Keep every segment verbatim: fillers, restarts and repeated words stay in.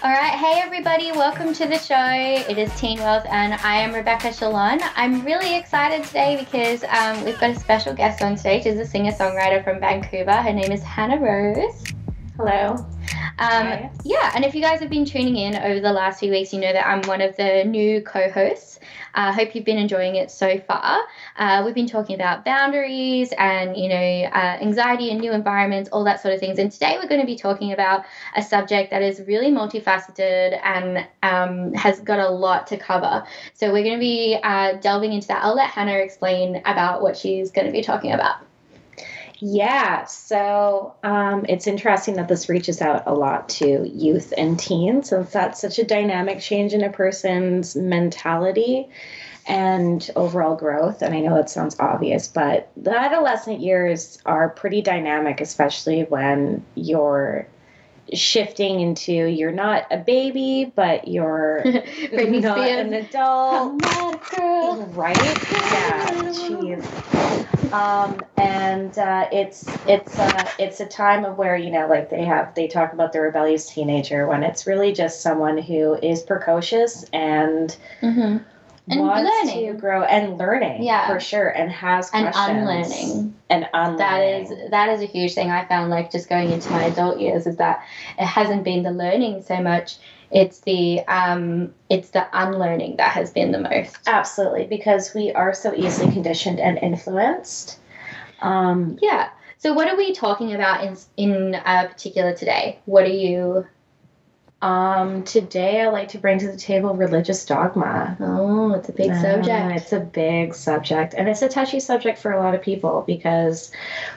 All right. Hey, everybody. Welcome to the show. It is Teen Wealth, and I am Rebecca Shalon. I'm really excited today because um, we've got a special guest on stage. She's a singer-songwriter from Vancouver. Her name is Hannah Rose. Hello. Um, yeah, and if you guys have been tuning in over the last few weeks, you know that I'm one of the new co-hosts. I uh, hope you've been enjoying it so far. Uh, we've been talking about boundaries and, you know, uh, anxiety and new environments, all that sort of things. And today we're going to be talking about a subject that is really multifaceted and um, has got a lot to cover. So we're going to be uh, delving into that. I'll let Hannah explain about what she's going to be talking about. Yeah, so um, it's interesting that this reaches out a lot to youth and teens, since that's such a dynamic change in a person's mentality and overall growth. And I know that sounds obvious, but the adolescent years are pretty dynamic, especially when you're shifting into, you're not a baby, but you're not an adult. Right? Yeah, jeez. Um, and, uh, it's, it's, uh, it's a time of where, you know, like they have, they talk about the rebellious teenager when it's really just someone who is precocious and, mm-hmm. and wants learning. to grow and learning yeah. for sure. And has and questions. unlearning and unlearning. That is, that is a huge thing I found, like, just going into my adult years, is that it hasn't been the learning so much. It's the um, it's the unlearning that has been the most. Absolutely, because we are so easily conditioned and influenced. Um, yeah. So what are we talking about in in uh, particular today? What are you? Um, today, I like to bring to the table religious dogma. Oh, it's a big uh, subject. It's a big subject, and it's a touchy subject for a lot of people. Because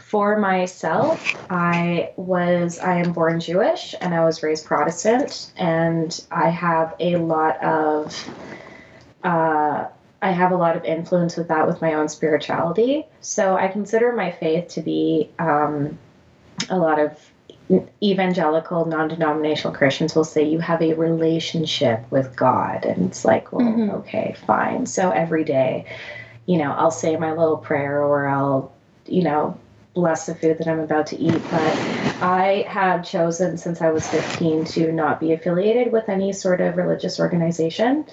for myself, I was I am born Jewish, and I was raised Protestant, and I have a lot of uh, I have a lot of influence with that, with my own spirituality. So I consider my faith to be um, a lot of. Evangelical, non-denominational Christians will say you have a relationship with God, and it's like, well, mm-hmm. okay, fine. So every day, you know, I'll say my little prayer, or I'll, you know, bless the food that I'm about to eat. But I have chosen since I was fifteen to not be affiliated with any sort of religious organization,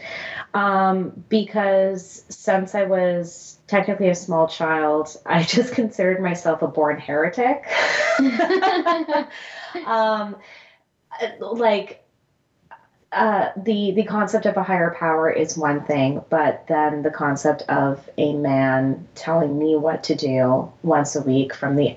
um, because since I was technically a small child, I just considered myself a born heretic. um, like uh, the the concept of a higher power is one thing, but then the concept of a man telling me what to do once a week from the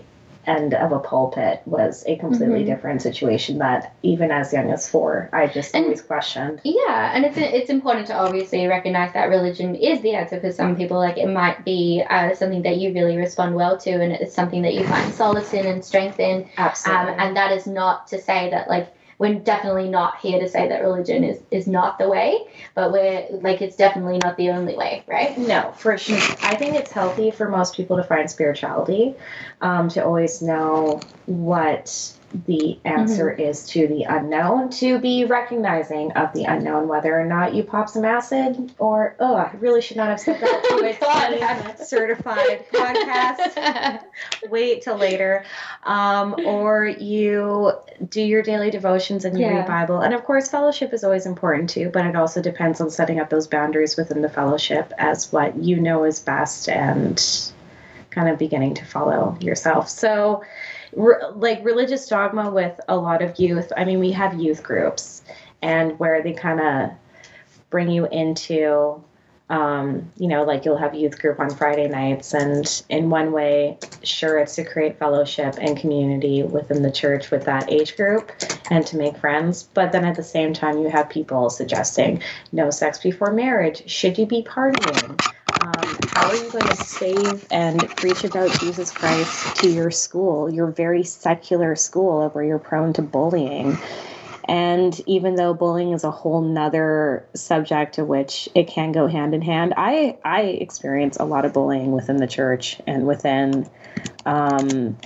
end of a pulpit was a completely mm-hmm. different situation that even as young as four, I just and, always questioned. Yeah, and it's it's important to obviously recognize that religion is the answer for some people. Like, it might be uh, something that you really respond well to, and it's something that you find solace in and strength in. Absolutely. Um, and that is not to say that, like, we're definitely not here to say that religion is, is not the way, but we're like, it's definitely not the only way, right? No, for sure. I think it's healthy for most people to find spirituality, um, to always know what the answer mm-hmm. is to the unknown, to be recognizing of the unknown, whether or not you pop some acid or, oh, I really should not have said that to a oh, certified podcast. Wait till later. Um, or you do your daily devotions and you yeah. read Bible. And of course, fellowship is always important too, but it also depends on setting up those boundaries within the fellowship as what you know is best and kind of beginning to follow yourself. So re- like religious dogma with a lot of youth, I mean, we have youth groups and where they kind of bring you into, um, you know, like you'll have youth group on Friday nights, and in one way, sure, it's to create fellowship and community within the church with that age group and to make friends. But then at the same time, you have people suggesting no sex before marriage. Should you be partying? Um, how are you going to save and preach about Jesus Christ to your school, your very secular school where you're prone to bullying? And even though bullying is a whole nother subject to which it can go hand in hand, I, I experience a lot of bullying within the church and within um,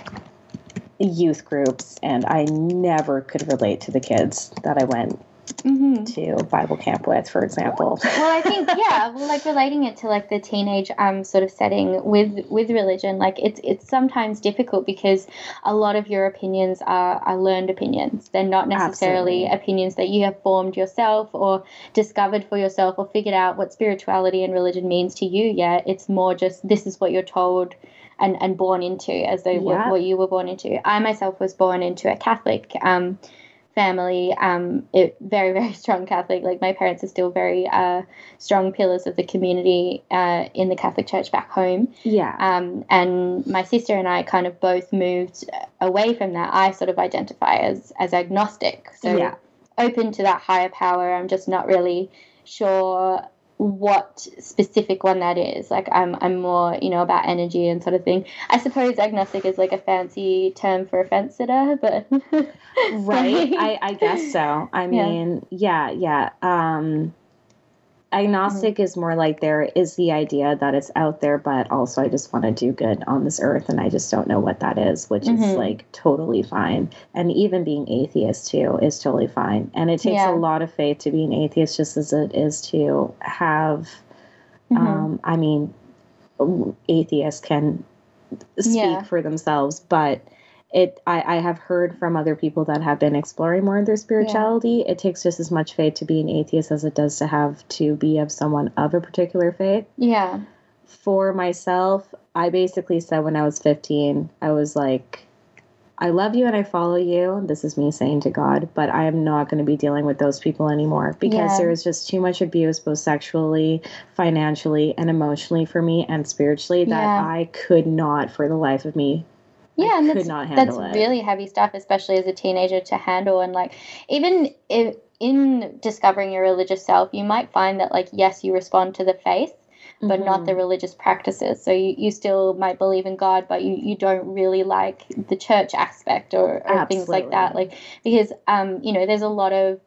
youth groups. And I never could relate to the kids that I went mm-hmm. to Bible camp with, for example. Well, I think, yeah, well, like relating it to like the teenage um sort of setting with with religion, like it's it's sometimes difficult because a lot of your opinions are, are learned opinions. They're not necessarily Absolutely. Opinions that you have formed yourself or discovered for yourself or figured out what spirituality and religion means to you yet. It's more just this is what you're told and, and born into, as though yeah. what you were born into. I myself was born into a Catholic um family, um, it, very, very strong Catholic. Like my parents are still very uh, strong pillars of the community uh, in the Catholic Church back home. Yeah. Um, and my sister and I kind of both moved away from that. I sort of identify as as agnostic, so yeah. open to that higher power. I'm just not really sure what specific one that is. Like I'm I'm more, you know, about energy and sort of thing. I suppose agnostic is like a fancy term for a fence sitter, but right. I, I guess so. I mean, yeah, yeah. yeah. Um agnostic mm-hmm. is more like there is the idea that it's out there, but also I just want to do good on this earth, and I just don't know what that is, which mm-hmm. is like totally fine. And even being atheist too is totally fine. And it takes yeah. a lot of faith to be an atheist, just as it is to have mm-hmm. um I mean, atheists can speak yeah. for themselves, but It I, I have heard from other people that have been exploring more of their spirituality. Yeah. It takes just as much faith to be an atheist as it does to have to be of someone of a particular faith. Yeah. For myself, I basically said when I was fifteen, I was like, I love you and I follow you. This is me saying to God, but I am not going to be dealing with those people anymore because yeah. there is just too much abuse, both sexually, financially, and emotionally for me and spiritually that yeah. I could not for the life of me. Yeah, I and that's, that's really heavy stuff, especially as a teenager to handle. And like, even if, in discovering your religious self, you might find that like, yes, you respond to the faith, but mm-hmm. not the religious practices. So you, you still might believe in God, but you, you don't really like the church aspect or, or things like that. Like, because, um, you know, there's a lot of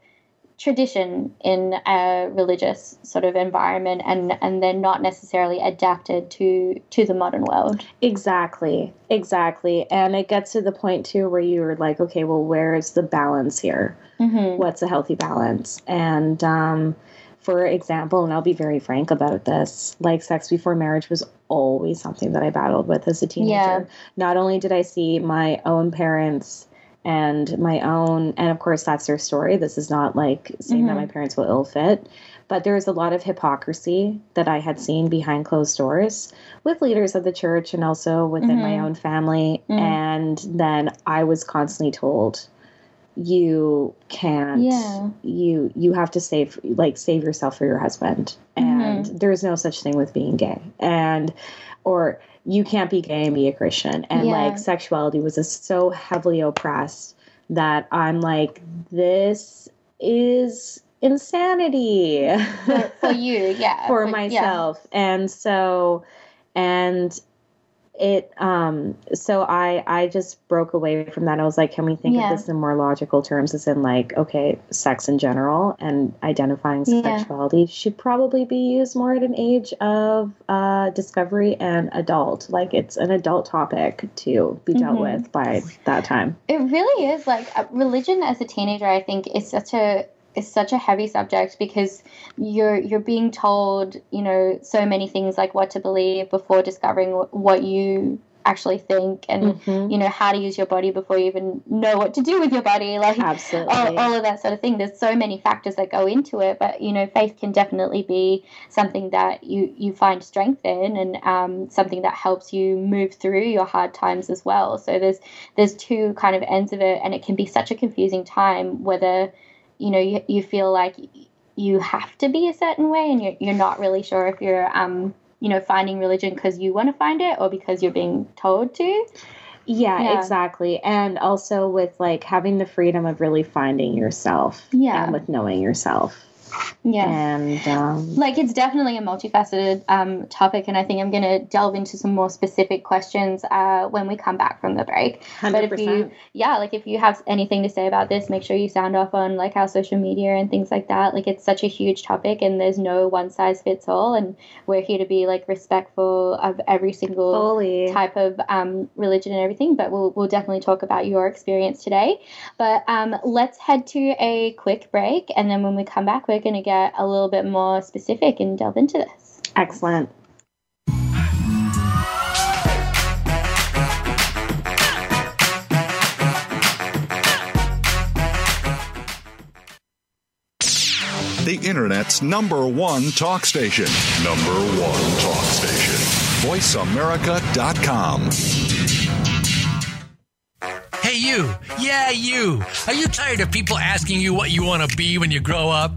tradition in a religious sort of environment, and, and they're not necessarily adapted to, to the modern world. Exactly, exactly. And it gets to the point, too, where you're like, okay, well, where is the balance here? Mm-hmm. What's a healthy balance? And um, for example, and I'll be very frank about this, like sex before marriage was always something that I battled with as a teenager. Yeah. Not only did I see my own parents and my own, and of course that's their story. This is not like saying mm-hmm. that my parents will ill fit, but there is a lot of hypocrisy that I had seen behind closed doors with leaders of the church and also within mm-hmm. my own family. Mm-hmm. And then I was constantly told, you can't, yeah. you, you have to save, like save yourself for your husband. Mm-hmm. And there's no such thing with being gay, and, or you can't be gay and be a Christian. And yeah. like sexuality was just so heavily oppressed that I'm like, this is insanity for, for you. Yeah. for, for myself. Yeah. And so, and it, um, so I, I just broke away from that. I was like, can we think yeah. of this in more logical terms as in like, okay, sex in general and identifying sexuality yeah. should probably be used more at an age of, uh, discovery and adult, like it's an adult topic to be dealt mm-hmm. with by that time. It really is like religion as a teenager, I think is such a, is such a heavy subject because you're you're being told, you know, so many things like what to believe before discovering wh- what you actually think and, mm-hmm. you know, how to use your body before you even know what to do with your body. Like Absolutely. All, all of that sort of thing. There's so many factors that go into it, but, you know, faith can definitely be something that you, you find strength in and um, something that helps you move through your hard times as well. So there's there's two kind of ends of it, and it can be such a confusing time whether you know, you, you feel like you have to be a certain way and you're, you're not really sure if you're, um, you know, finding religion because you want to find it or because you're being told to. Yeah, yeah, exactly. And also with like having the freedom of really finding yourself yeah. and with knowing yourself. Yeah. And, um, like, it's definitely a multifaceted um, topic, and I think I'm going to delve into some more specific questions uh, when we come back from the break. one hundred percent. But if you, yeah, like if you have anything to say about this, make sure you sound off on like our social media and things like that. Like, it's such a huge topic, and there's no one size fits all, and we're here to be like respectful of every single Fully. type of um, religion and everything. But we'll we'll definitely talk about your experience today. But um, let's head to a quick break, and then when we come back, we're going to get a little bit more specific and delve into this. Excellent. The Internet's number one talk station. Number one talk station. voice america dot com. Hey, you. Yeah, you. Are you tired of people asking you what you want to be when you grow up?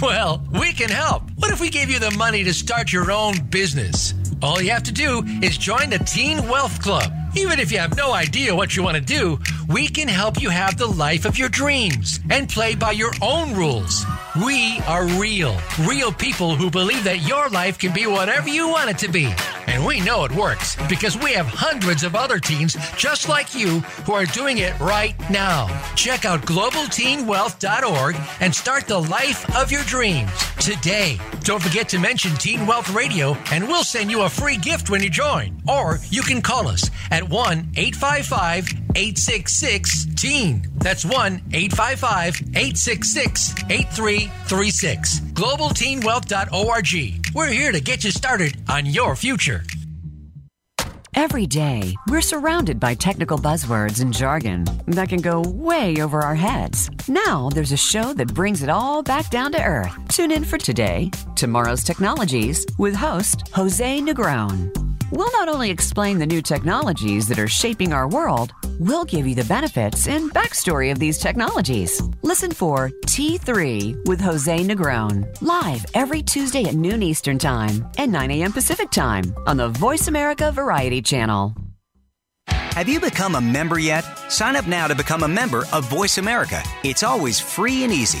Well, we can help. What if we gave you the money to start your own business? All you have to do is join the Teen Wealth Club. Even if you have no idea what you want to do, we can help you have the life of your dreams and play by your own rules. We are real, real people who believe that your life can be whatever you want it to be. And we know it works because we have hundreds of other teens just like you who are doing it right now. Check out global teen wealth dot org and start the life of your dreams today. Don't forget to mention Teen Wealth Radio, and we'll send you a free gift when you join. Or you can call us at one eight five five, eight six six, teen. That's one eight five five, eight six six, eight three three six. global teen wealth dot org. We're here to get you started on your future. Every day, we're surrounded by technical buzzwords and jargon that can go way over our heads. Now, there's a show that brings it all back down to earth. Tune in for Today, Tomorrow's Technologies with host Jose Negron. We'll not only explain the new technologies that are shaping our world, we'll give you the benefits and backstory of these technologies. Listen for T three with Jose Negron, live every Tuesday at noon Eastern Time and nine a.m. Pacific Time on the Voice America Variety Channel. Have you become a member yet? Sign up now to become a member of Voice America. It's always free and easy.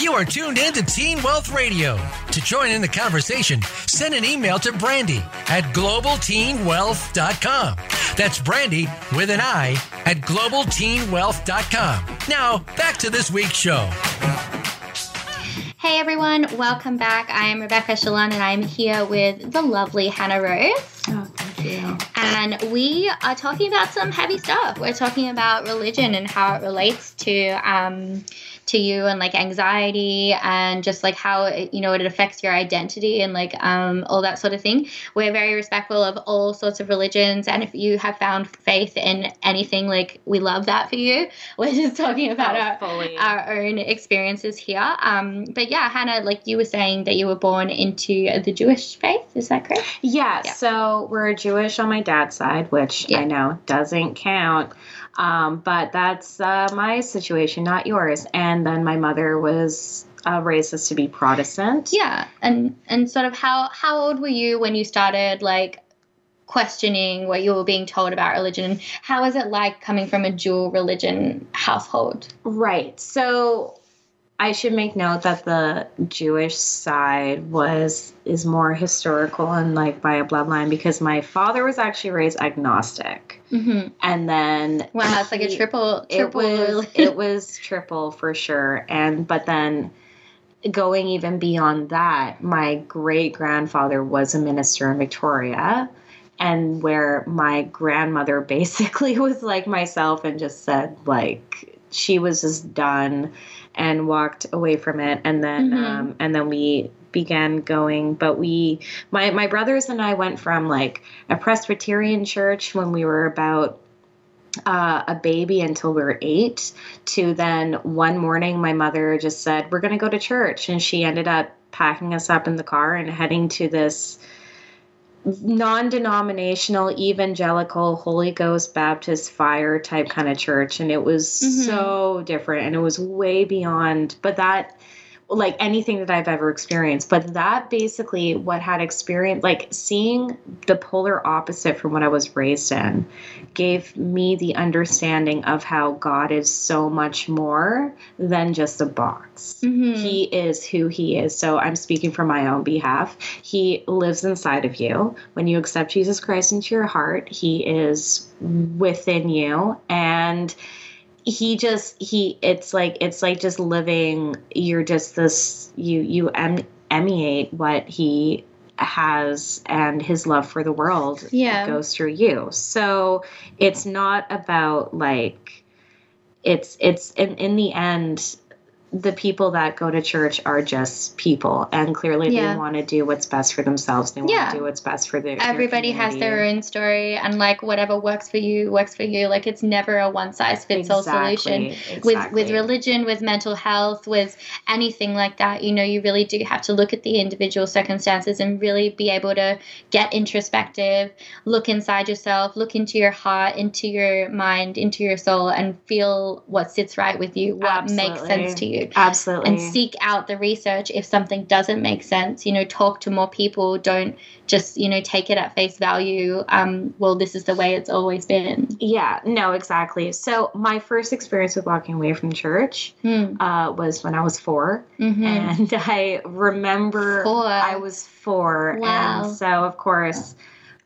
You are tuned in to Teen Wealth Radio. To join in the conversation, send an email to Brandy at global teen wealth dot com. That's Brandy with an I at global teen wealth dot com. Now, back to this week's show. Hey, everyone. Welcome back. I am Rebecca Shalon, and I'm here with the lovely Hannah Rose. Oh, thank you. And we are talking about some heavy stuff. We're talking about religion and how it relates to um, to you, and like anxiety, and just like how it, you know, it affects your identity, and like um, all that sort of thing. We're very respectful of all sorts of religions, and if you have found faith in anything, like, we love that for you. We're just talking about our, our own experiences here. Um, but yeah, Hannah, like you were saying that you were born into the Jewish faith, is that correct? Yeah, yeah. So we're Jewish on my dad's side, which yeah. I know doesn't count. Um, but that's uh, my situation, not yours. And then my mother was uh, raised us to be Protestant. Yeah. And and sort of how, how old were you when you started, like, questioning what you were being told about religion? How is it like coming from a dual religion household? Right. So I should make note that the Jewish side was is more historical and, like, by a bloodline, because my father was actually raised agnostic. Mm-hmm. And then wow, that's like a triple. triple. It was it was triple for sure. And but then going even beyond that, my great grandfather was a minister in Victoria, and where my grandmother basically was like myself and just said, like, she was just done. and walked away from it. And then, mm-hmm. um, and then we began going, but we, my, my brothers and I went from like a Presbyterian church when we were about Uh, a baby until we were eight, to then one morning my mother just said, we're going to go to church. And she ended up packing us up in the car and heading to this non-denominational, evangelical, Holy Ghost, Baptist, fire type kind of church. And it was mm-hmm. so different, and it was way beyond, but that like anything that I've ever experienced. But that basically what had experienced, like seeing the polar opposite from what I was raised in, gave me the understanding of how God is so much more than just a box. Mm-hmm. He is who he is. So I'm speaking from my own behalf. He lives inside of you. When you accept Jesus Christ into your heart, he is within you. And He just, he, it's like, it's like just living, you're just this, you, you em, emanate what he has, and his love for the world yeah. goes through you. So it's not about like, it's, it's in, in the end, the people that go to church are just people, and clearly yeah. they want to do what's best for themselves. They want yeah. to do what's best for their everybody their has their own story, and like whatever works for you works for you. Like it's never a one size fits exactly. all solution exactly. with with religion, with mental health, with anything like that. You know, you really do have to look at the individual circumstances and really be able to get introspective, look inside yourself, look into your heart, into your mind, into your soul, and feel what sits right with you, what Absolutely. Makes sense to you. Absolutely. And seek out the research if something doesn't make sense. You know, talk to more people. Don't just, you know, take it at face value. Um, well, this is the way it's always been. Yeah, no, exactly. So my first experience with walking away from church mm. uh, was when I was four. Mm-hmm. And I remember four. I was four. Wow. And so, of course...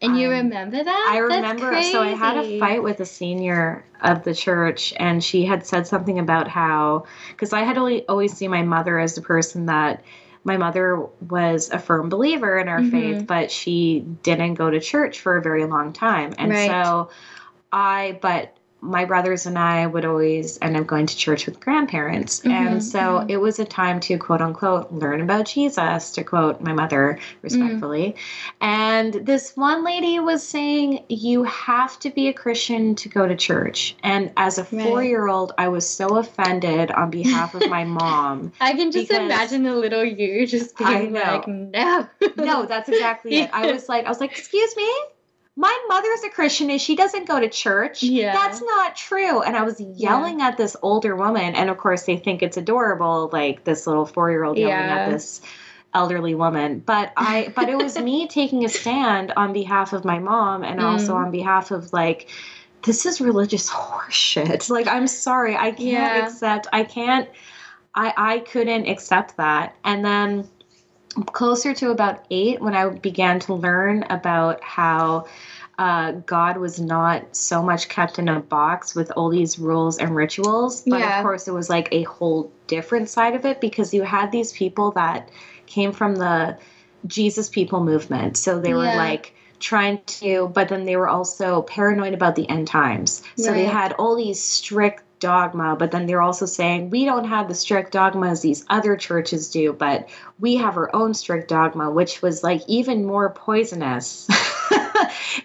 And you remember that? Um, I remember. So I had a fight with a senior of the church, and she had said something about how, because I had only, always seen my mother as the person that, my mother was a firm believer in our mm-hmm. faith, but she didn't go to church for a very long time. And right. so I, but my brothers and I would always end up going to church with grandparents. Mm-hmm. And so mm-hmm. it was a time to, quote unquote, learn about Jesus, to quote my mother respectfully. Mm. And this one lady was saying, you have to be a Christian to go to church. And as a right. four-year-old, I was so offended on behalf of my mom. I can just imagine the little you just being like, no. No, that's exactly it. I was like, I was like, excuse me? My mother's a Christian and she doesn't go to church. Yeah. That's not true. And I was yelling yeah. at this older woman. And, of course, they think it's adorable, like this little four-year-old yelling yeah. at this elderly woman. But I, but it was me taking a stand on behalf of my mom, and mm. also on behalf of, like, this is religious horseshit. Like, I'm sorry. I can't yeah. accept. I can't. I, I couldn't accept that. And then closer to about eight, when I began to learn about how uh, God was not so much kept in a box with all these rules and rituals. But yeah. of course, it was like a whole different side of it, because you had these people that came from the Jesus People movement. So they yeah. were like trying to, but then they were also paranoid about the end times. So right. they had all these strict dogma, but then they're also saying, we don't have the strict dogmas these other churches do, but we have our own strict dogma, which was like even more poisonous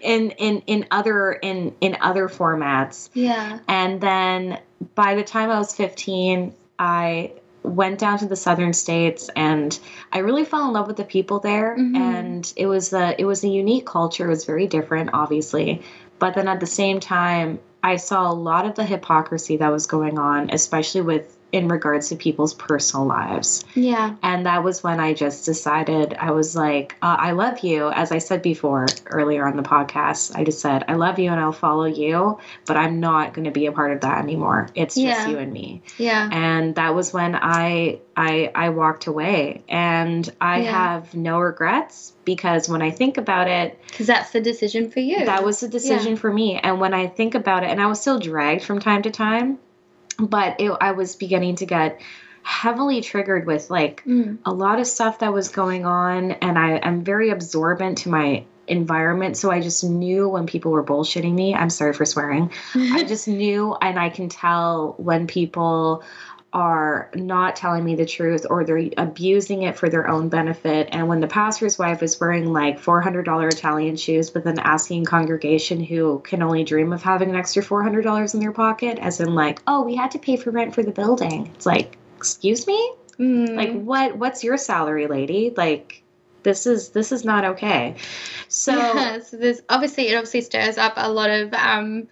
in in in other in in other formats. Yeah. And then by the time I was fifteen, I went down to the southern states, and I really fell in love with the people there. Mm-hmm. And it was the it was a unique culture. It was very different, obviously, but then at the same time, I saw a lot of the hypocrisy that was going on, especially with in regards to people's personal lives. Yeah. And that was when I just decided, I was like, uh, I love you. As I said before, earlier on the podcast, I just said, I love you and I'll follow you, but I'm not going to be a part of that anymore. It's just yeah. you and me. Yeah. And that was when I, I, I walked away, and I yeah. have no regrets, because when I think about it, because that's the decision for you. That was the decision yeah. for me. And when I think about it, and I was still dragged from time to time, but it, I was beginning to get heavily triggered with like mm. a lot of stuff that was going on, and I am very absorbent to my environment. So I just knew when people were bullshitting me. I'm sorry for swearing. I just knew, and I can tell when people are not telling me the truth, or they're abusing it for their own benefit. And when the pastor's wife is wearing like four hundred dollars Italian shoes, but then asking congregation who can only dream of having an extra four hundred dollars in their pocket, as in like, oh, we had to pay for rent for the building. It's like, excuse me? Mm. Like, what? What's your salary, lady? Like, this is this is not okay. So, yeah, so there's obviously, it obviously stirs up a lot of um,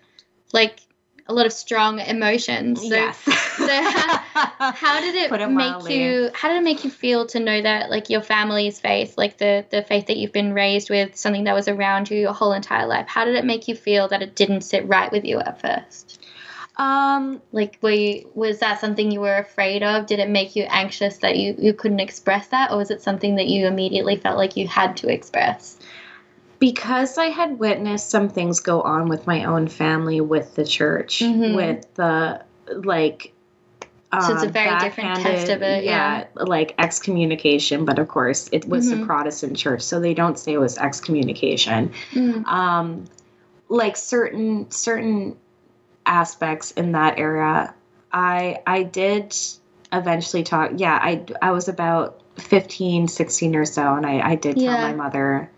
like. a lot of strong emotions. So, yes. so how, how did it, it make mildly. you, how did it make you feel to know that like your family's faith, like the, the faith that you've been raised with, something that was around you your whole entire life, how did it make you feel that it didn't sit right with you at first? Um, like were you, was that something you were afraid of? Did it make you anxious that you, you couldn't express that? Or was it something that you immediately felt like you had to express? Because I had witnessed some things go on with my own family, with the church, mm-hmm. with the, like, um, so it's a very different test of it. Yeah, yeah, like excommunication, but of course it was mm-hmm. a Protestant church, so they don't say it was excommunication. Mm-hmm. Um, like certain certain aspects in that era, I I did eventually talk. Yeah, I I was about fifteen, sixteen or so, and I I did tell yeah. my mother.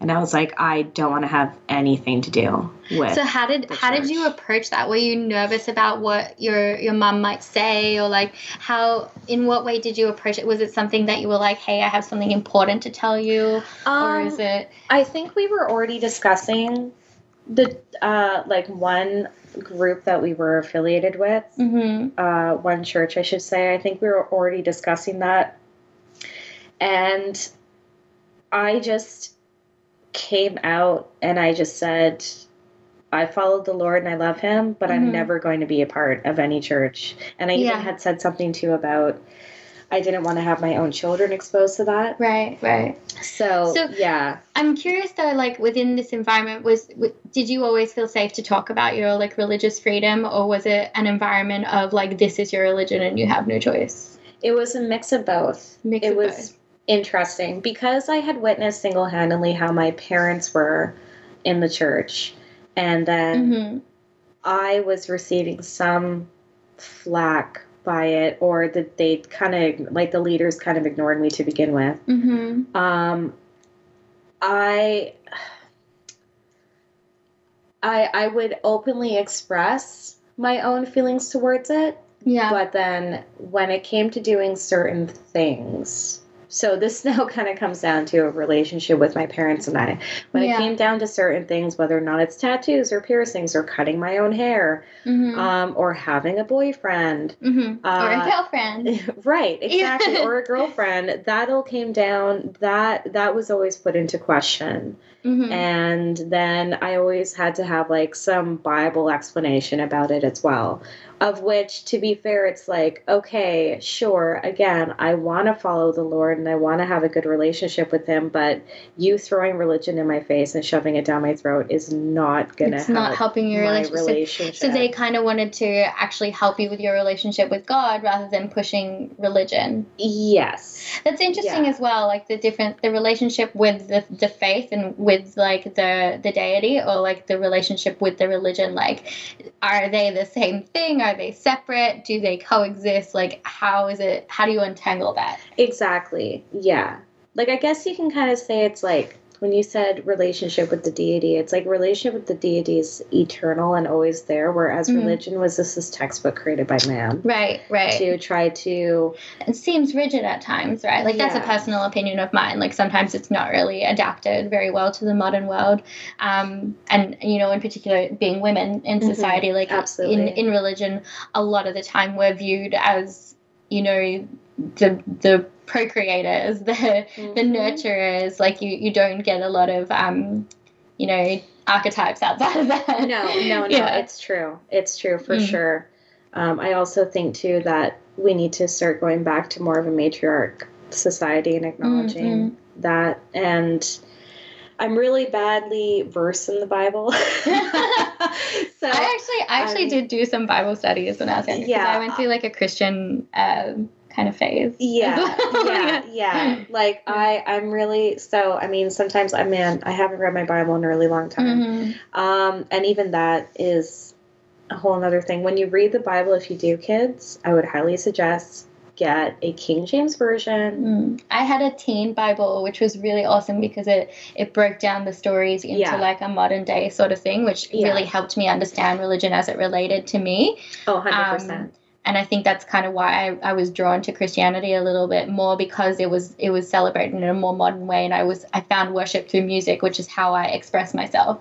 And I was like, I don't want to have anything to do with. So how did how did you approach that? Were you nervous about what your your mom might say, or like how? In what way did you approach it? Was it something that you were like, hey, I have something important to tell you, um, or is it? I think we were already discussing the uh, like one group that we were affiliated with, mm-hmm. uh, one church, I should say. I think we were already discussing that, and I just. came out and I just said, I followed the Lord and I love him, but mm-hmm. I'm never going to be a part of any church. And I yeah. even had said something too about I didn't want to have my own children exposed to that. Right, right. So, so yeah. I'm curious though, like within this environment, was w- did you always feel safe to talk about your like religious freedom, or was it an environment of like, this is your religion and you have no choice? It was a mix of both. Mix it of was both. Interesting, because I had witnessed single-handedly how my parents were in the church, and then mm-hmm. I was receiving some flack by it, or that they kind of, like the leaders kind of ignored me to begin with. Mm-hmm. Um, I, I, I would openly express my own feelings towards it, yeah. but then when it came to doing certain things... So this now kind of comes down to a relationship with my parents and I. When yeah. it came down to certain things, whether or not it's tattoos or piercings or cutting my own hair, mm-hmm. um, or having a boyfriend. Mm-hmm. Uh, or a girlfriend. Right, exactly. Or a girlfriend. That all came down. That that was always put into question. Mm-hmm. And then I always had to have like some Bible explanation about it as well. Of which, to be fair, it's like, okay, sure, again, I want to follow the Lord and I want to have a good relationship with him, but you throwing religion in my face and shoving it down my throat is not going to help. It's not helping your relationship. relationship. So they kind of wanted to actually help you with your relationship with God rather than pushing religion. Yes. That's interesting yeah. as well, like the different, the relationship with the, the faith and with like the, the deity, or like the relationship with the religion, like, are they the same thing? Are Are they separate? Do they coexist? Like, how is it? How do you untangle that? Exactly. Yeah. Like, I guess you can kind of say it's like when you said relationship with the deity, it's like relationship with the deity is eternal and always there, whereas mm. religion was this is textbook created by man. Right, right. To try to... It seems rigid at times, right? Like, yeah. that's a personal opinion of mine. Like, sometimes it's not really adapted very well to the modern world. Um, and, you know, in particular, being women in society, mm-hmm. like, Absolutely. in, in religion, a lot of the time we're viewed as, you know... the the procreators, the mm-hmm. the nurturers, like you, you don't get a lot of um you know archetypes outside of that. No, no, no, yeah. it's true. It's true for mm-hmm. sure. Um, I also think too that we need to start going back to more of a matriarch society and acknowledging mm-hmm. that. And I'm really badly versed in the Bible. so I actually I actually um, did do some Bible studies when I was younger. Yeah, I went through like a Christian. Uh, kind of phase. Yeah. yeah. Yeah. Like I, I'm really, so, I mean, sometimes I mean, I haven't read my Bible in a really long time. Mm-hmm. Um, and even that is a whole another thing. When you read the Bible, if you do, kids, I would highly suggest get a King James version. Mm. I had a teen Bible, which was really awesome because it, it broke down the stories into yeah. like a modern day sort of thing, which yeah. really helped me understand religion as it related to me. Oh, one hundred percent. Um, and I think that's kind of why I, I was drawn to Christianity a little bit more, because it was it was celebrated in a more modern way. And I was I found worship through music, which is how I express myself.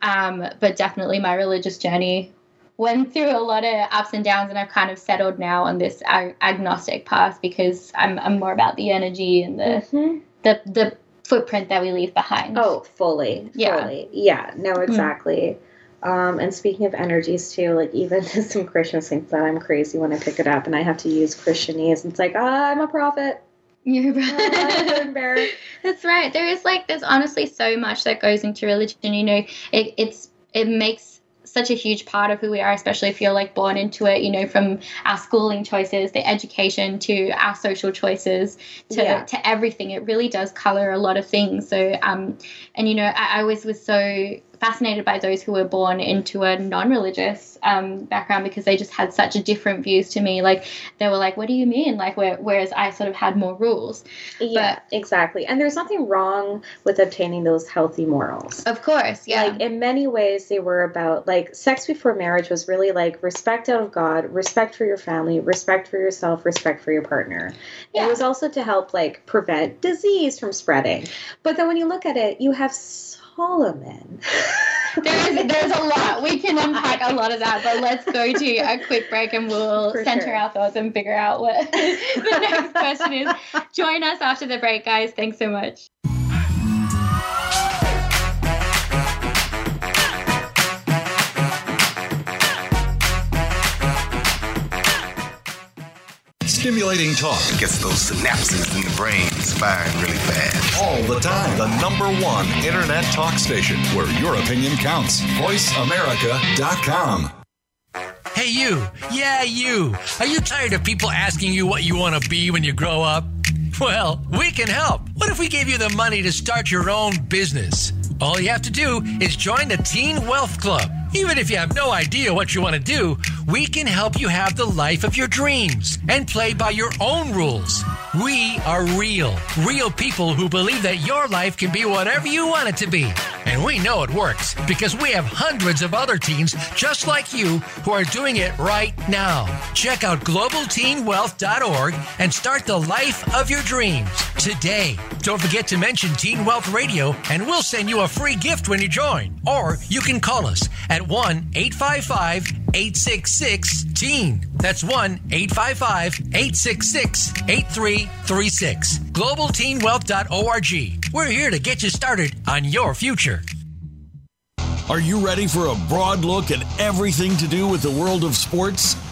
Um, but definitely my religious journey went through a lot of ups and downs, and I've kind of settled now on this ag- agnostic path because I'm I'm more about the energy and the mm-hmm. the the footprint that we leave behind. Oh, fully, yeah, fully. yeah, no, exactly. Mm. Um, and speaking of energies too, like even some Christians think that I'm crazy when I pick it up, and I have to use Christianese. It's like, oh, I'm a prophet. You're right. That's right. There is like there's honestly so much that goes into religion. You know, it it's it makes. such a huge part of who we are, especially if you're like born into it, you know, from our schooling choices, the education, to our social choices, to yeah. to everything. It really does color a lot of things. So um and you know, I, I always was so fascinated by those who were born into a non-religious um background, because they just had such a different views to me. Like they were like, what do you mean? Like where, whereas I sort of had more rules. Yeah, but, exactly. And there's nothing wrong with obtaining those healthy morals. Of course. Yeah. Like in many ways they were about like sex before marriage was really like respect out of God, respect for your family, respect for yourself, respect for your partner. Yeah. It was also to help like prevent disease from spreading. But then when you look at it, you have so Solomon. There is, there's a lot. We can unpack a lot of that, but let's go to a quick break and we'll For center sure. our thoughts and figure out what the next question is. Join us after the break, guys. Thanks so much. Stimulating talk gets those synapses in the brain firing really fast. All the time. The number one internet talk station where your opinion counts. voice america dot com. Hey, you. Yeah, you. Are you tired of people asking you what you want to be when you grow up? Well, we can help. What if we gave you the money to start your own business? All you have to do is join the Teen Wealth Club. Even if you have no idea what you want to do, we can help you have the life of your dreams and play by your own rules. We are real, real people who believe that your life can be whatever you want it to be. And we know it works because we have hundreds of other teens just like you who are doing it right now. Check out global teen wealth dot org and start the life of your dreams today. Don't forget to mention Teen Wealth Radio and we'll send you a free gift when you join. Or you can call us at one eight five five eight six six teen. That's one eight five five eight six six eight three three six. global teen wealth dot org. We're here to get you started on your future. Are you ready for a broad look at everything to do with the world of sports?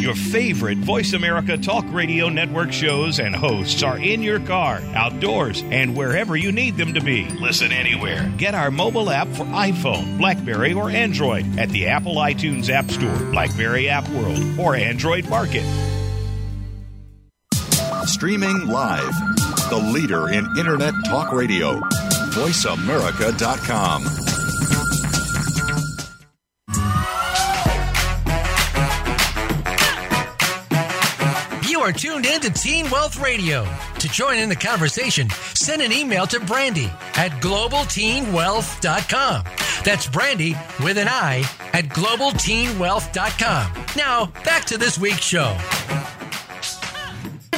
Your favorite Voice America Talk Radio Network shows and hosts are in your car, outdoors, and wherever you need them to be. Listen anywhere. Get our mobile app for iPhone, BlackBerry, or Android at the Apple iTunes App Store, BlackBerry App World, or Android Market. Streaming live. The leader in Internet Talk Radio. voice america dot com. Are tuned in to Teen Wealth Radio. To join in the conversation, send an email to Brandy at global teen wealth dot com. That's Brandy with an I at global teen wealth dot com. Now, back to this week's show.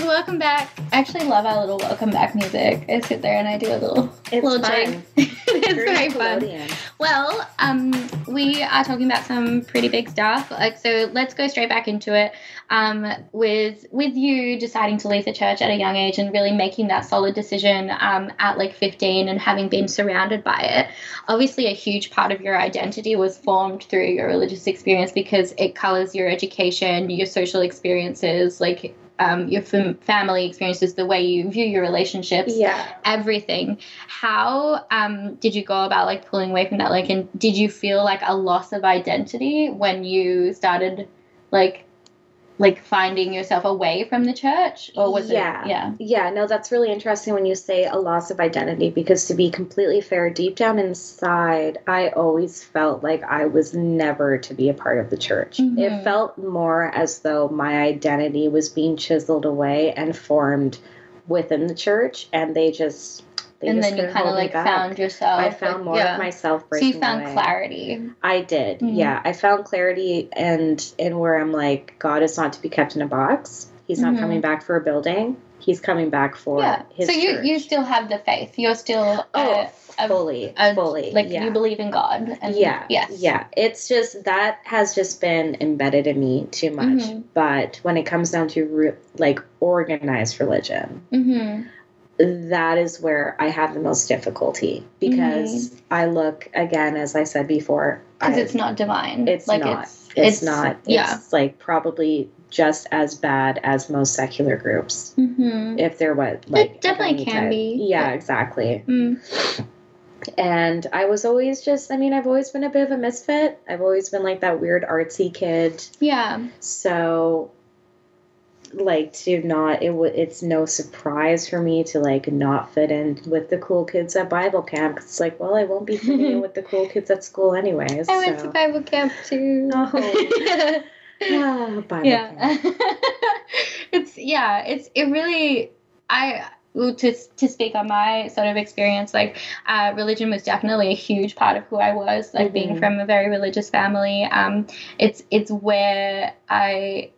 Welcome back. I actually love our little welcome back music. I sit there and I do a little it's little fun. Jig. It's Pretty very fun. Well, um, we are talking about some pretty big stuff. Like, so let's go straight back into it. Um, with with you deciding to leave the church at a young age and really making that solid decision um, at like fifteen and having been surrounded by it. Obviously, a huge part of your identity was formed through your religious experience because it colors your education, your social experiences, like. Um, your fam- family experiences, the way you view your relationships, yeah. everything. How um, did you go about like pulling away from that? Like, and did you feel like a loss of identity when you started like, like finding yourself away from the church, or was yeah. it? Yeah. Yeah. No, that's really interesting when you say a loss of identity, because to be completely fair, deep down inside, I always felt like I was never to be a part of the church. Mm-hmm. It felt more as though my identity was being chiseled away and formed within the church. And they just, they and just then you kind of like found yourself. I found like, more yeah. of myself breaking away. So you found away. clarity. I did. Mm-hmm. Yeah. I found clarity and, and where I'm like, God is not to be kept in a box. He's not mm-hmm. coming back for a building. He's coming back for yeah. his So you, you still have the faith. You're still oh, a, a, fully, a, fully. Like yeah. you believe in God. And yeah. Yes. Yeah. It's just that has just been embedded in me too much. Mm-hmm. But when it comes down to re- like organized religion, mm-hmm. that is where I have the most difficulty because mm-hmm. I look, again, as I said before. Because it's not divine. It's like not. It's, it's, it's not. Yeah. It's like probably just as bad as most secular groups. Mm-hmm. If there was. Like, it definitely can type. be. Yeah, yeah. exactly. Mm. And I was always just, I mean, I've always been a bit of a misfit. I've always been like that weird artsy kid. Yeah. So... like to not it w- it's no surprise for me to like not fit in with the cool kids at Bible camp. It's like, well, I won't be fitting in with the cool kids at school anyways. I so. went to Bible camp too. Oh, yeah, Bible yeah. camp. It's yeah, it's it really I. To to speak on my sort of experience, like uh, religion was definitely a huge part of who I was. Like mm-hmm. being from a very religious family, um, it's it's where I.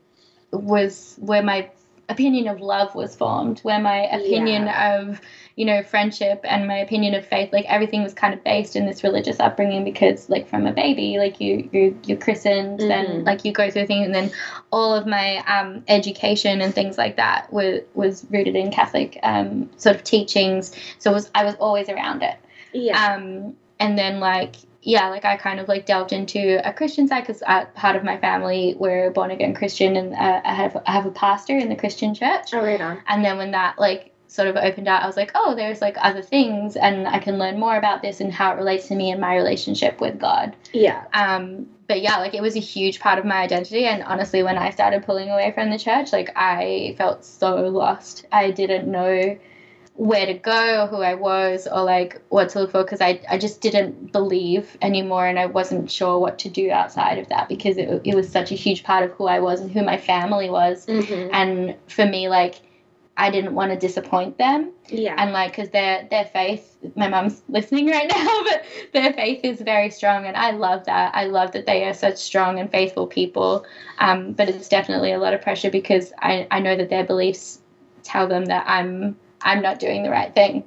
was where my opinion of love was formed, where my opinion yeah. of, you know, friendship and my opinion of faith, like everything was kind of based in this religious upbringing because like from a baby, like you, you, you're christened mm-hmm. then like you go through things. And then all of my um, education and things like that were, was rooted in Catholic um, sort of teachings. So it was, I was always around it. Yeah. Um, and then like, yeah, like I kind of like delved into a Christian side because part of my family were born again Christian, and uh, I have I have a pastor in the Christian church. Oh, right on. And then when that like sort of opened up, I was like, oh, there's like other things, and I can learn more about this and how it relates to me and my relationship with God. Yeah. Um. But yeah, like it was a huge part of my identity, and honestly, when I started pulling away from the church, like I felt so lost. I didn't know where to go or who I was or like what to look for because I, I just didn't believe anymore, and I wasn't sure what to do outside of that because it, it was such a huge part of who I was and who my family was. Mm-hmm. And for me, like, I didn't want to disappoint them. Yeah. And like because their their faith, my mum's listening right now, but their faith is very strong, and I love that. I love that they are such strong and faithful people, um, but it's definitely a lot of pressure because I, I know that their beliefs tell them that I'm I'm not doing the right thing.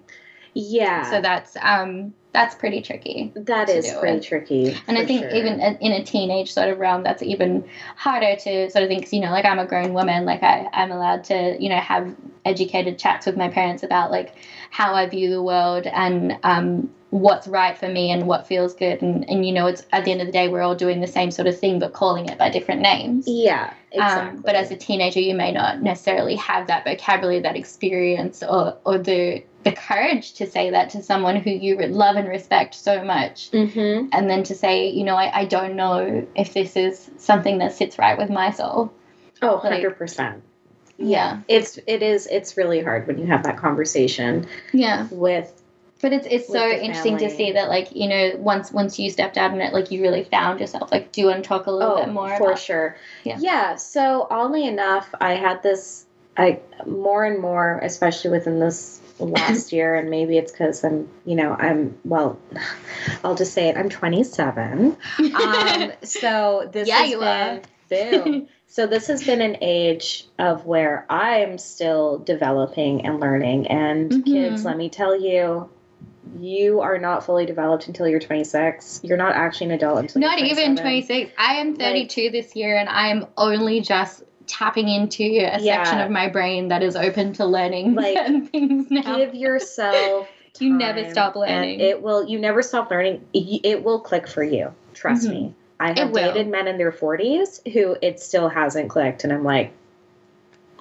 Yeah. So that's um that's pretty tricky. That is pretty tricky. And I think sure. even in a teenage sort of realm, that's even harder to sort of think, 'cause, you know, like I'm a grown woman, like I, I'm allowed to, you know, have educated chats with my parents about like how I view the world and um, what's right for me and what feels good. And, and, you know, it's at the end of the day, we're all doing the same sort of thing, but calling it by different names. Yeah, exactly. Um, but as a teenager, you may not necessarily have that vocabulary, that experience, or, or the the courage to say that to someone who you love and respect so much. Mm-hmm. And then to say, you know, I, I don't know if this is something that sits right with my soul. Oh, like, one hundred percent. Yeah. It's, it is, it's really hard when you have that conversation. Yeah. With, But it's it's so interesting to see that, like, you know, once once you stepped out in it, like, you really found yourself. Like, do you want to talk a little oh, bit more about it? Oh, for sure. Yeah. Yeah. So, oddly enough, I had this, I more and more, especially within this last year, and maybe it's because I'm, you know, I'm, well, I'll just say it, I'm twenty-seven. Um, so, this yeah, has you been, are. Boom. So this has been an age of where I'm still developing and learning. And mm-hmm. kids, let me tell you, you are not fully developed until you're twenty-six. You're not actually an adult until not you're even twenty-six. I am thirty-two like, this year, and I'm only just tapping into a yeah. section of my brain that is open to learning like, certain things now. Give yourself time. You never stop learning. It will. You never stop learning. It will click for you. Trust mm-hmm. me. I have dated men in their forties who it still hasn't clicked, and I'm like,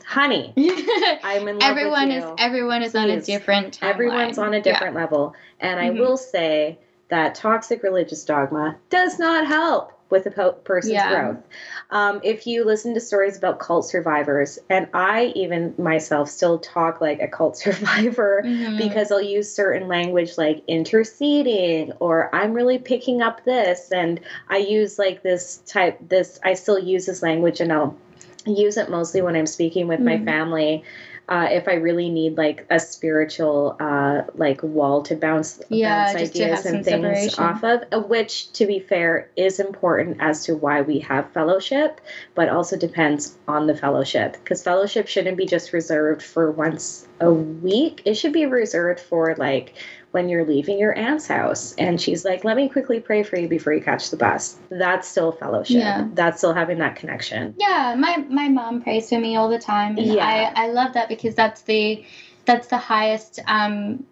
honey, I'm in love everyone with you. Is, everyone is Please. on a different timeline. Everyone's on a different yeah. level. And mm-hmm. I will say that toxic religious dogma does not help with a po- person's yeah. growth. Um, if you listen to stories about cult survivors, and I even myself still talk like a cult survivor mm-hmm. because I'll use certain language like interceding, or I'm really picking up this. And I use like this type, this, I still use this language, and I'll use it mostly when I'm speaking with mm-hmm. my family. Uh, if I really need like a spiritual uh, like wall to bounce, yeah, bounce ideas and things separation. off of, which to be fair is important as to why we have fellowship, but also depends on the fellowship, because fellowship shouldn't be just reserved for once a week. It should be reserved for like when you're leaving your aunt's house and she's like, let me quickly pray for you before you catch the bus. That's still fellowship. Yeah. That's still having that connection. Yeah. My, my mom prays for me all the time. And yeah. I, I love that, because that's the, that's the highest, um,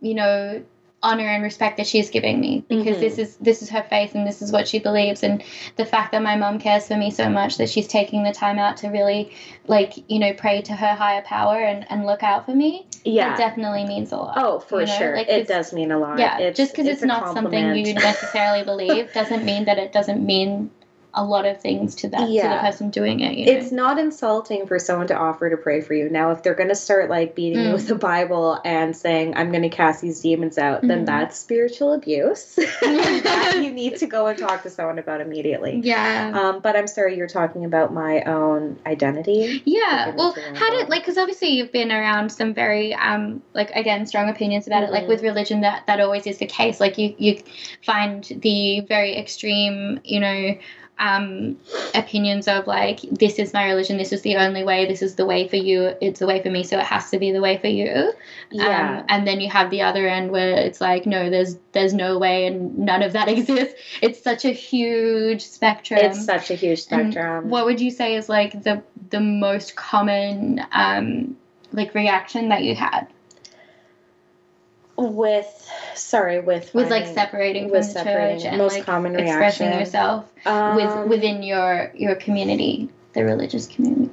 you know, honor and respect that she's giving me, because mm-hmm. this is, this is her faith and this is what she believes. And the fact that my mom cares for me so much that she's taking the time out to really like, you know, pray to her higher power and, and look out for me. Yeah. It definitely means a lot. Oh, for you know? sure. Like, it does mean a lot. Yeah. It's, just because it's, it's not compliment. something you necessarily believe doesn't mean that it doesn't mean a lot of things to that yeah. to the person doing it. You know? It's not insulting for someone to offer to pray for you. Now, if they're going to start like beating mm. you with the Bible and saying, I'm going to cast these demons out, mm. then that's spiritual abuse. That you need to go and talk to someone about immediately. Yeah. Um, but I'm sorry, you're talking about my own identity. Yeah. Well, how did like, because obviously you've been around some very, um, like, again, strong opinions about mm-hmm. it. Like with religion, that, that always is the case. Like you, you find the very extreme, you know, Um, opinions of like, this is my religion, this is the only way, this is the way for you, it's the way for me, so it has to be the way for you. Yeah. Um, and then you have the other end where it's like, no, there's there's no way and none of that exists. It's such a huge spectrum. It's such a huge spectrum. And what would you say is like the the most common um, like reaction that you had? With, sorry, with... With, like, separating from the church and, like, expressing yourself with, within your, your community, the religious community.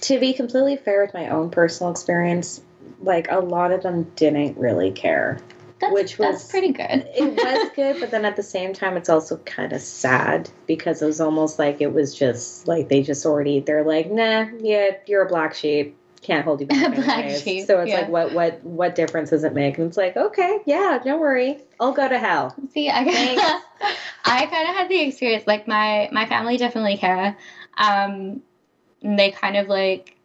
To be completely fair with my own personal experience, like, a lot of them didn't really care. That's, which was, that's pretty good. It was good, but then at the same time, it's also kind of sad, because it was almost like it was just, like, they just already, they're like, nah, yeah, you're a black sheep. Can't hold you back. Black sheep, so it's yeah. like, what, what, what difference does it make? And it's like, okay, yeah, don't worry, I'll go to hell. See, I kind of, I kind of had the experience. Like my, my family definitely care. Um, they kind of like,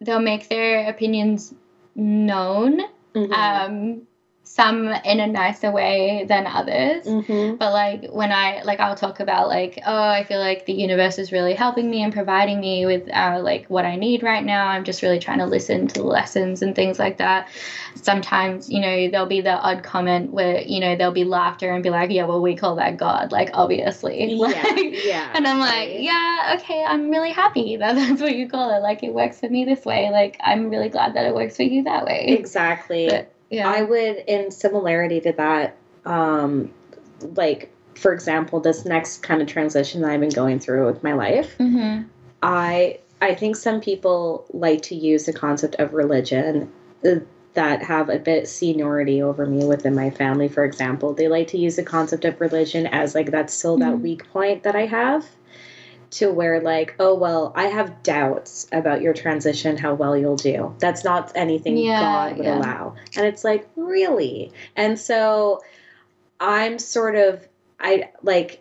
they'll make their opinions known. Mm-hmm. Um, some in a nicer way than others. Mm-hmm. But like when I, like I'll talk about like, oh, I feel like the universe is really helping me and providing me with uh, like what I need right now. I'm just really trying to listen to the lessons and things like that. Sometimes, you know, there'll be the odd comment where, you know, there'll be laughter and be like, yeah, well, we call that God, like obviously. Yeah, like, yeah. And I'm like, yeah, okay, I'm really happy that that's what you call it. Like it works for me this way. Like I'm really glad that it works for you that way. Exactly. But, yeah. I would, in similarity to that, um, like, for example, this next kind of transition that I've been going through with my life, mm-hmm. I I think some people like to use the concept of religion that have a bit seniority over me within my family, for example. They like to use the concept of religion as, like, that's still mm-hmm. that weak point that I have. To where like, oh, well, I have doubts about your transition, how well you'll do. That's not anything yeah, God would yeah. allow. And it's like, really? And so I'm sort of, I like,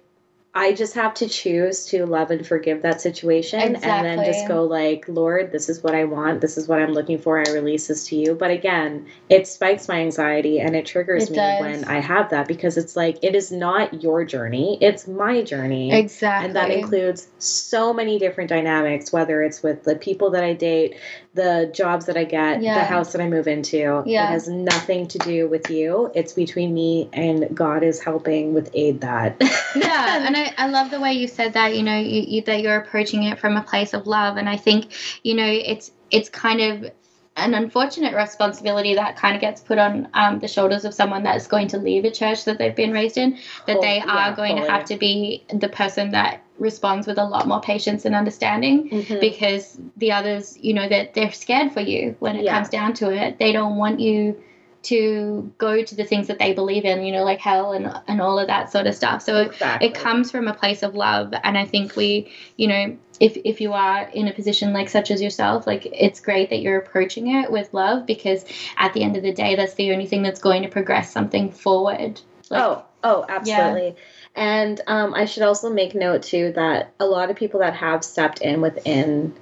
I just have to choose to love and forgive that situation. Exactly. And then just go like, Lord, this is what I want. This is what I'm looking for. I release this to you. But again, it spikes my anxiety and it triggers it me does. when I have that, because it's like, it is not your journey. It's my journey. Exactly. And that includes so many different dynamics, whether it's with the people that I date, the jobs that I get, yeah. the house that I move into. Yeah. It has nothing to do with you. It's between me, and God is helping with aid that. Yeah. And I, I love the way you said that, you know, you, you, that you're approaching it from a place of love. And I think, you know, it's it's kind of an unfortunate responsibility that kind of gets put on um, the shoulders of someone that's going to leave a church that they've been raised in, that oh, they are yeah, going totally. to have to be the person that responds with a lot more patience and understanding, mm-hmm. because the others, you know, that they're, they're scared for you when it yeah. comes down to it. They don't want you to go to the things that they believe in, you know, like hell and and all of that sort of stuff. So exactly. it comes from a place of love. And I think we, you know, if if you are in a position like such as yourself, like, it's great that you're approaching it with love, because at the end of the day, that's the only thing that's going to progress something forward. Like, oh, oh, absolutely. Yeah. And um, I should also make note too that a lot of people that have stepped in within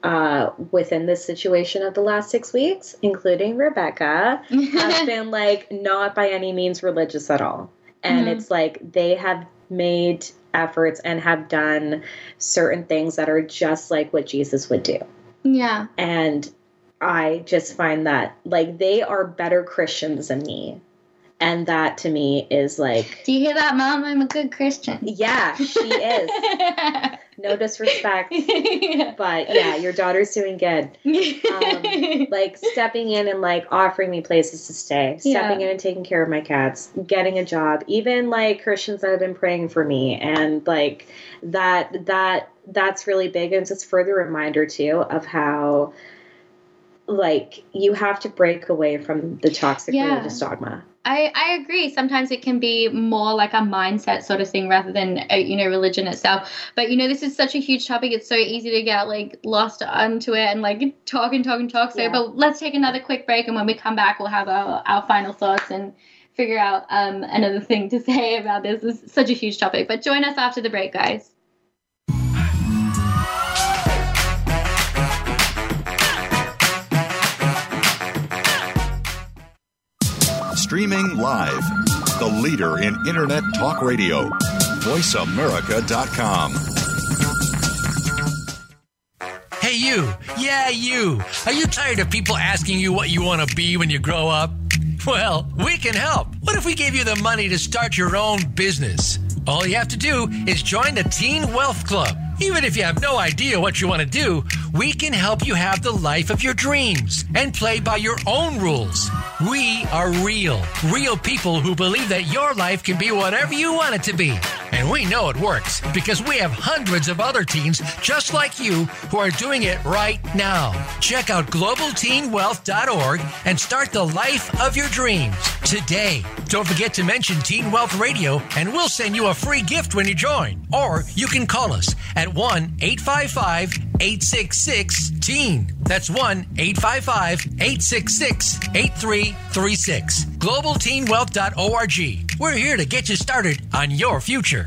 uh within this situation of the last six weeks, including Rebecca, has been like not by any means religious at all, and mm-hmm. it's like they have made efforts and have done certain things that are just like what Jesus would do, yeah and I just find that like they are better Christians than me. And that to me is like, do you hear that, Mom? I'm a good Christian. Yeah, she is. No disrespect. Yeah. But yeah, your daughter's doing good. Um, like stepping in and like offering me places to stay, stepping yeah. in and taking care of my cats, getting a job, even like Christians that have been praying for me. And like that, that, that's really big. And it's just further reminder too of how, like, you have to break away from the toxic yeah. religious dogma. I, I agree. Sometimes it can be more like a mindset sort of thing rather than, you know, religion itself. But, you know, this is such a huge topic. It's so easy to get, like, lost onto it and, like, talk and talk and talk. So, yeah. but let's take another quick break. And when we come back, we'll have our, our final thoughts and figure out um, another thing to say about this. This is such a huge topic. But join us after the break, guys. Streaming live, the leader in Internet talk radio, voice america dot com. Hey you, yeah you, are you tired of people asking you what you want to be when you grow up? Well, we can help. What if we gave you the money to start your own business? All you have to do is join the Teen Wealth Club. Even if you have no idea what you want to do, we can help you have the life of your dreams and play by your own rules. We are real, real people who believe that your life can be whatever you want it to be. And we know it works because we have hundreds of other teens just like you who are doing it right now. Check out global teen wealth dot org and start the life of your dreams today. Don't forget to mention Teen Wealth Radio and we'll send you a free gift when you join. Or you can call us at one eight five five, eight six six, TEEN. That's one eight five five, eight six six, eight three three six. global teen wealth dot org. We're here to get you started on your future.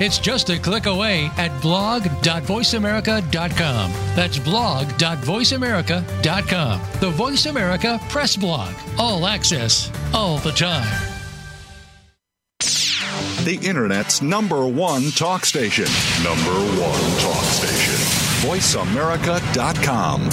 It's just a click away at blog dot voice america dot com. That's blog dot voice america dot com. The Voice America Press Blog. All access, all the time. The Internet's number one talk station. Number one talk station. voice america dot com.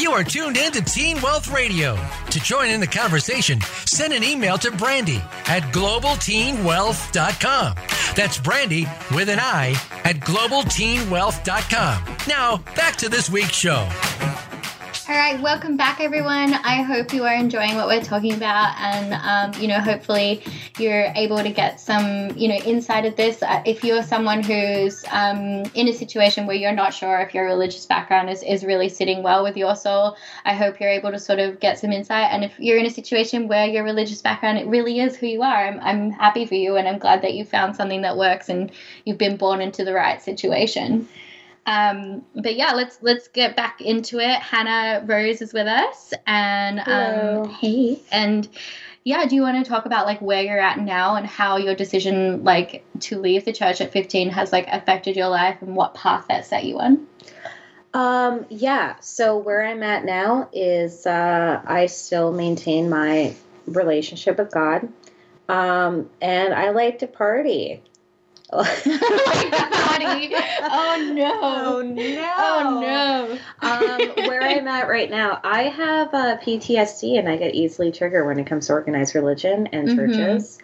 You are tuned in to Teen Wealth Radio. To join in the conversation, send an email to Brandy at global teen wealth dot com. That's Brandy with an I at global teen wealth dot com. Now, back to this week's show. All right, welcome back, everyone. I hope you are enjoying what we're talking about, and um, you know, hopefully you're able to get some, you know, insight of this. Uh, if you're someone who's um, in a situation where you're not sure if your religious background is, is really sitting well with your soul, I hope you're able to sort of get some insight. And if you're in a situation where your religious background, it really is who you are, I'm, I'm happy for you, and I'm glad that you found something that works and you've been born into the right situation. Um, but yeah, let's let's get back into it. Hannah Rose is with us, and um, hey, and yeah, do you want to talk about like where you're at now and how your decision like to leave the church at fifteen has like affected your life and what path that set you on? Um, yeah. So where I'm at now is uh, I still maintain my relationship with God, um, and I like to party. oh no oh no oh no um Where I'm at right now, I have uh, P T S D, and I get easily triggered when it comes to organized religion and mm-hmm. churches.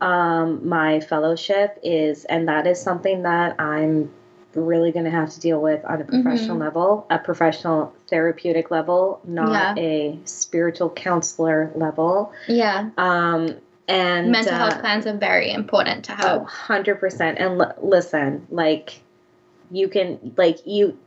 Um my fellowship is, and that is something that I'm really going to have to deal with on a professional mm-hmm. level, a professional therapeutic level, not yeah. a spiritual counselor level. yeah um And mental uh, health plans are very important to help. one hundred percent And l- listen, like you can, like you,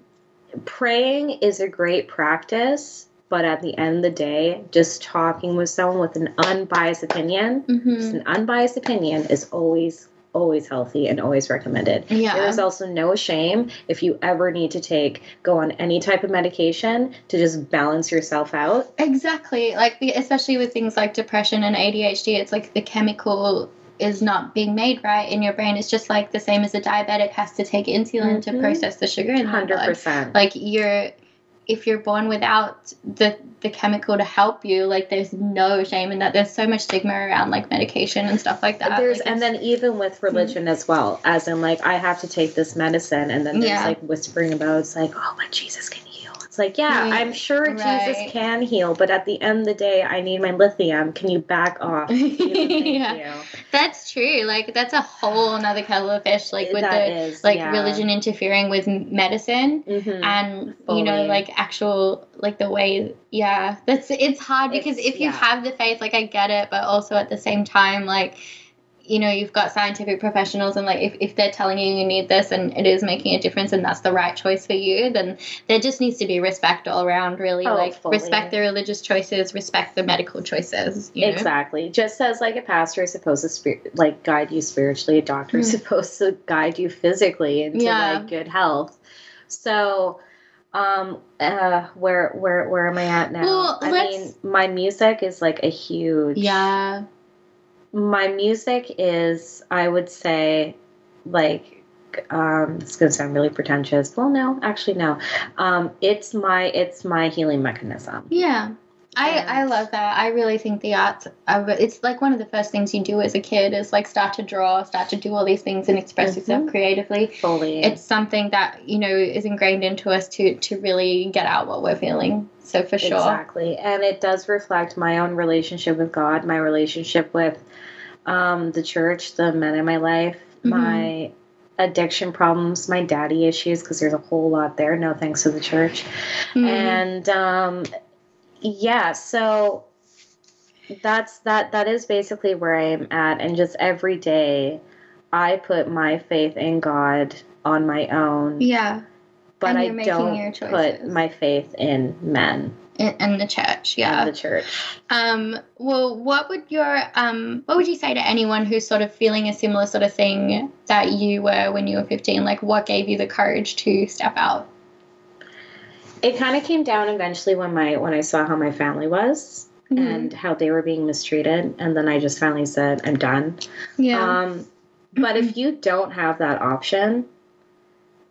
praying is a great practice, but at the end of the day, just talking with someone with an unbiased opinion, mm-hmm. just an unbiased opinion is always, always healthy and always recommended. Yeah. There's also no shame if you ever need to take, go on any type of medication to just balance yourself out. Exactly. Like, the, especially with things like depression and A D H D, it's like the chemical is not being made right in your brain. It's just like the same as a diabetic has to take insulin mm-hmm. to process the sugar in their blood. one hundred percent Like, you're... if you're born without the the chemical to help you, like there's no shame in that. There's so much stigma around like medication and stuff like that. There's, like, and then even with religion mm-hmm. as well, as in like, I have to take this medicine, and then there's yeah. like whispering about, it's like, oh, but Jesus can heal. It's like, yeah, right. I'm sure right. Jesus can heal, but at the end of the day, I need my lithium. Can you back off? yeah. you. That's true. Like, that's a whole another kettle of fish, like with that the is, like yeah. religion interfering with medicine mm-hmm. and, Fully. you know, like actual, like the way, yeah, that's, it's hard because it's, if you yeah. have the faith, like I get it, but also at the same time, like, you know, you've got scientific professionals, and like if, if they're telling you you need this and it is making a difference and that's the right choice for you, then there just needs to be respect all around, really. Oh, like fully. Respect the religious choices, respect the medical choices. You exactly. know? Just as like a pastor is supposed to spir- like guide you spiritually, a doctor is mm. supposed to guide you physically into yeah. like good health. So um uh where where where am I at now? Well, I mean, my music is like a huge yeah. My music is, I would say, like, um, it's going to sound really pretentious. Well, no, actually, no. Um, it's my it's my healing mechanism. Yeah. I, I love that. I really think the arts, are, it's like one of the first things you do as a kid is like start to draw, start to do all these things and express mm-hmm. yourself creatively. Fully. It's something that, you know, is ingrained into us to, to really get out what we're feeling. So for sure. Exactly. And it does reflect my own relationship with God, my relationship with um, the church, the men in my life, mm-hmm. my addiction problems, my daddy issues, because there's a whole lot there. No thanks to the church. Mm-hmm. And, um, yeah, so that's that. That is basically where I am at, and just every day, I put my faith in God on my own. Yeah, but I don't put my faith in men and, and the church. Yeah, and the church. Um. Well, what would your um? What would you say to anyone who's sort of feeling a similar sort of thing that you were when you were fifteen? Like, what gave you the courage to step out? It kind of came down eventually when my when I saw how my family was mm-hmm. and how they were being mistreated, and then I just finally said, I'm done. Yeah. Um, but mm-hmm. if you don't have that option,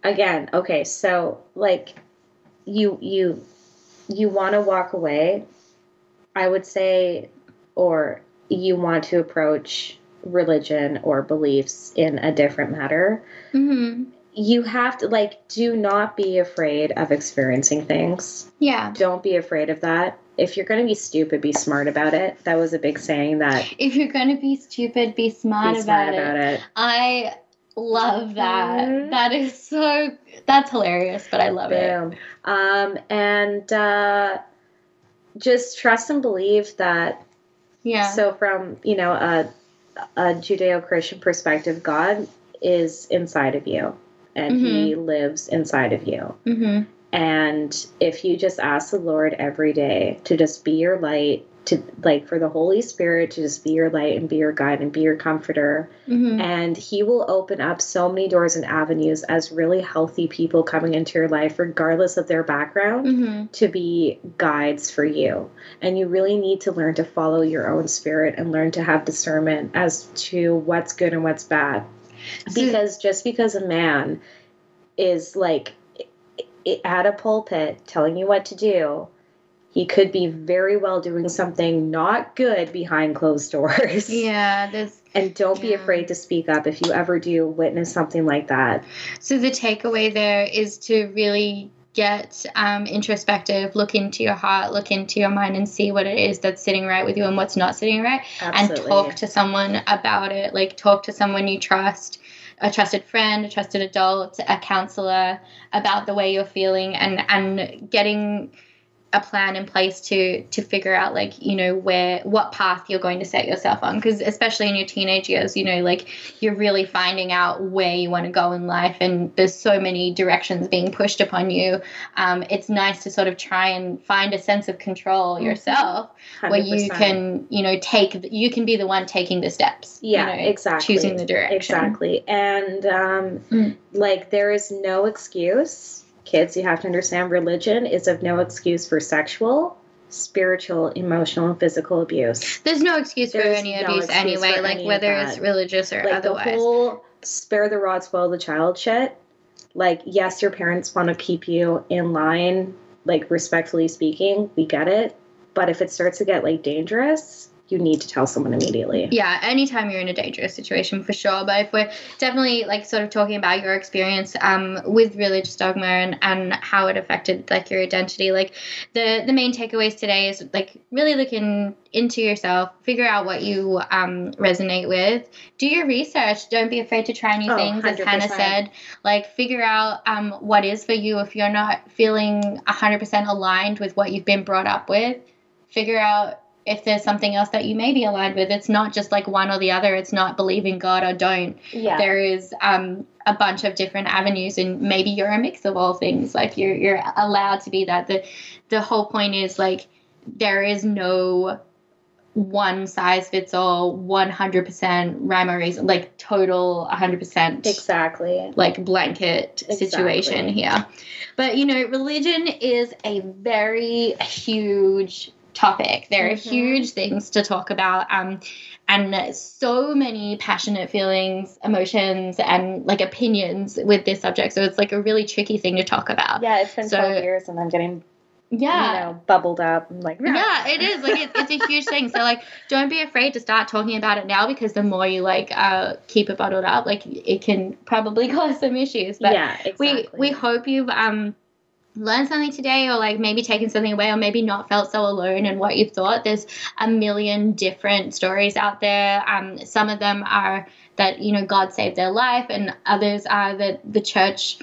again, okay, so like you you you want to walk away, I would say, or you want to approach religion or beliefs in a different manner. Mm-hmm. You have to, like, do not be afraid of experiencing things. Yeah. Don't be afraid of that. If you're going to be stupid, be smart about it. That was a big saying that... If you're going to be stupid, be smart, be smart about, about it. it. I Love that. Mm-hmm. That is so, that's hilarious, but I love Boom. it. Um, and uh, just trust and believe that. Yeah. So from, you know, a, a Judeo-Christian perspective, God is inside of you and mm-hmm. he lives inside of you. Mm-hmm. And if you just ask the Lord every day to just be your light, to like for the Holy Spirit to just be your light and be your guide and be your comforter. Mm-hmm. And he will open up so many doors and avenues as really healthy people coming into your life, regardless of their background, mm-hmm. to be guides for you. And you really need to learn to follow your own spirit and learn to have discernment as to what's good and what's bad. Because just because a man is like at a pulpit telling you what to do, he could be very well doing something not good behind closed doors. Yeah. This, and don't yeah. be afraid to speak up if you ever do witness something like that. So the takeaway there is to really get um, introspective, look into your heart, look into your mind and see what it is that's sitting right with you and what's not sitting right. Absolutely. And talk to someone about it. Like talk to someone you trust, a trusted friend, a trusted adult, a counselor about the way you're feeling and, and getting a plan in place to to figure out like, you know, where, what path you're going to set yourself on. Because especially in your teenage years, you know, like you're really finding out where you want to go in life and there's so many directions being pushed upon you. Um, it's nice to sort of try and find a sense of control yourself one hundred percent. Where you can, you know, take, you can be the one taking the steps. Yeah, you know, exactly. Choosing the direction. Exactly. And um, mm. like there is no excuse. Kids, you have to understand religion is of no excuse for sexual, spiritual, emotional, and physical abuse. There's no excuse There's for any no abuse anyway, like any whether it's religious or like otherwise. Like the whole spare the rod, spoil the child shit. Like, yes, your parents want to keep you in line, like respectfully speaking, we get it. But if it starts to get like dangerous, you need to tell someone immediately. Yeah, anytime you're in a dangerous situation, for sure. But if we're definitely, like, sort of talking about your experience um, with religious dogma and, and how it affected, like, your identity, like, the, the main takeaways today is, like, really looking into yourself, figure out what you um, resonate with, do your research, don't be afraid to try new oh, things, as one hundred percent. Hannah said. Like, figure out um, what is for you if you're not feeling one hundred percent aligned with what you've been brought up with. Figure out if there's something else that you may be aligned with. It's not just like one or the other. It's not believe in God or don't. Yeah. There is um, a bunch of different avenues and maybe you're a mix of all things. Like you're you're allowed to be that. The the whole point is like there is no one size fits all, one hundred percent rhyme or reason, like total one hundred percent exactly like blanket exactly. situation here. But, you know, religion is a very huge topic. There are mm-hmm. huge things to talk about um and so many passionate feelings, emotions and like opinions with this subject, so it's like a really tricky thing to talk about. Yeah, it's been so, twelve years and I'm getting yeah you know bubbled up and like yeah, yeah it is like it's, it's a huge thing, so like don't be afraid to start talking about it now, because the more you like uh keep it bottled up, like it can probably cause some issues. But yeah, exactly. we we hope you've um learned something today, or like maybe taken something away, or maybe not felt so alone in what you thought. There's a million different stories out there. Um, some of them are that, you know, God saved their life, and others are that the church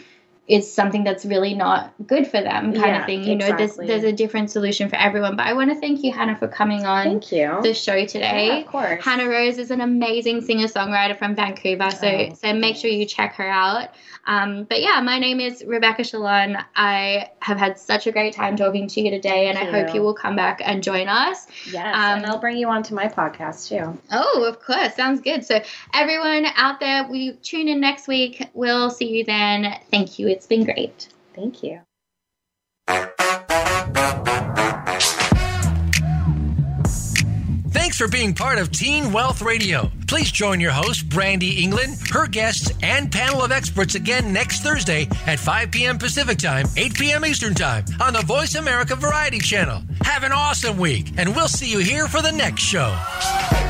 is something that's really not good for them, kind yeah, of thing. You exactly. know, there's there's a different solution for everyone. But I want to thank you, Hannah, for coming on thank you. the show today. Yeah, of course. Hannah Rose is an amazing singer-songwriter from Vancouver, so oh, so make sure you check her out. Um, but yeah, my name is Rebecca Shalon. I have had such a great time talking to you today, and Thank I you. hope you will come back and join us. Yes, um, and I'll bring you on to my podcast too. Oh, of course. Sounds good. So everyone out there, we tune in next week. We'll see you then. Thank you. It's been great. Thank you. Thanks for being part of Teen Wealth Radio. Please join your host, Brandy England, her guests, and panel of experts again next Thursday at five p.m. Pacific Time, eight p.m. Eastern Time on the Voice America Variety Channel. Have an awesome week, and we'll see you here for the next show.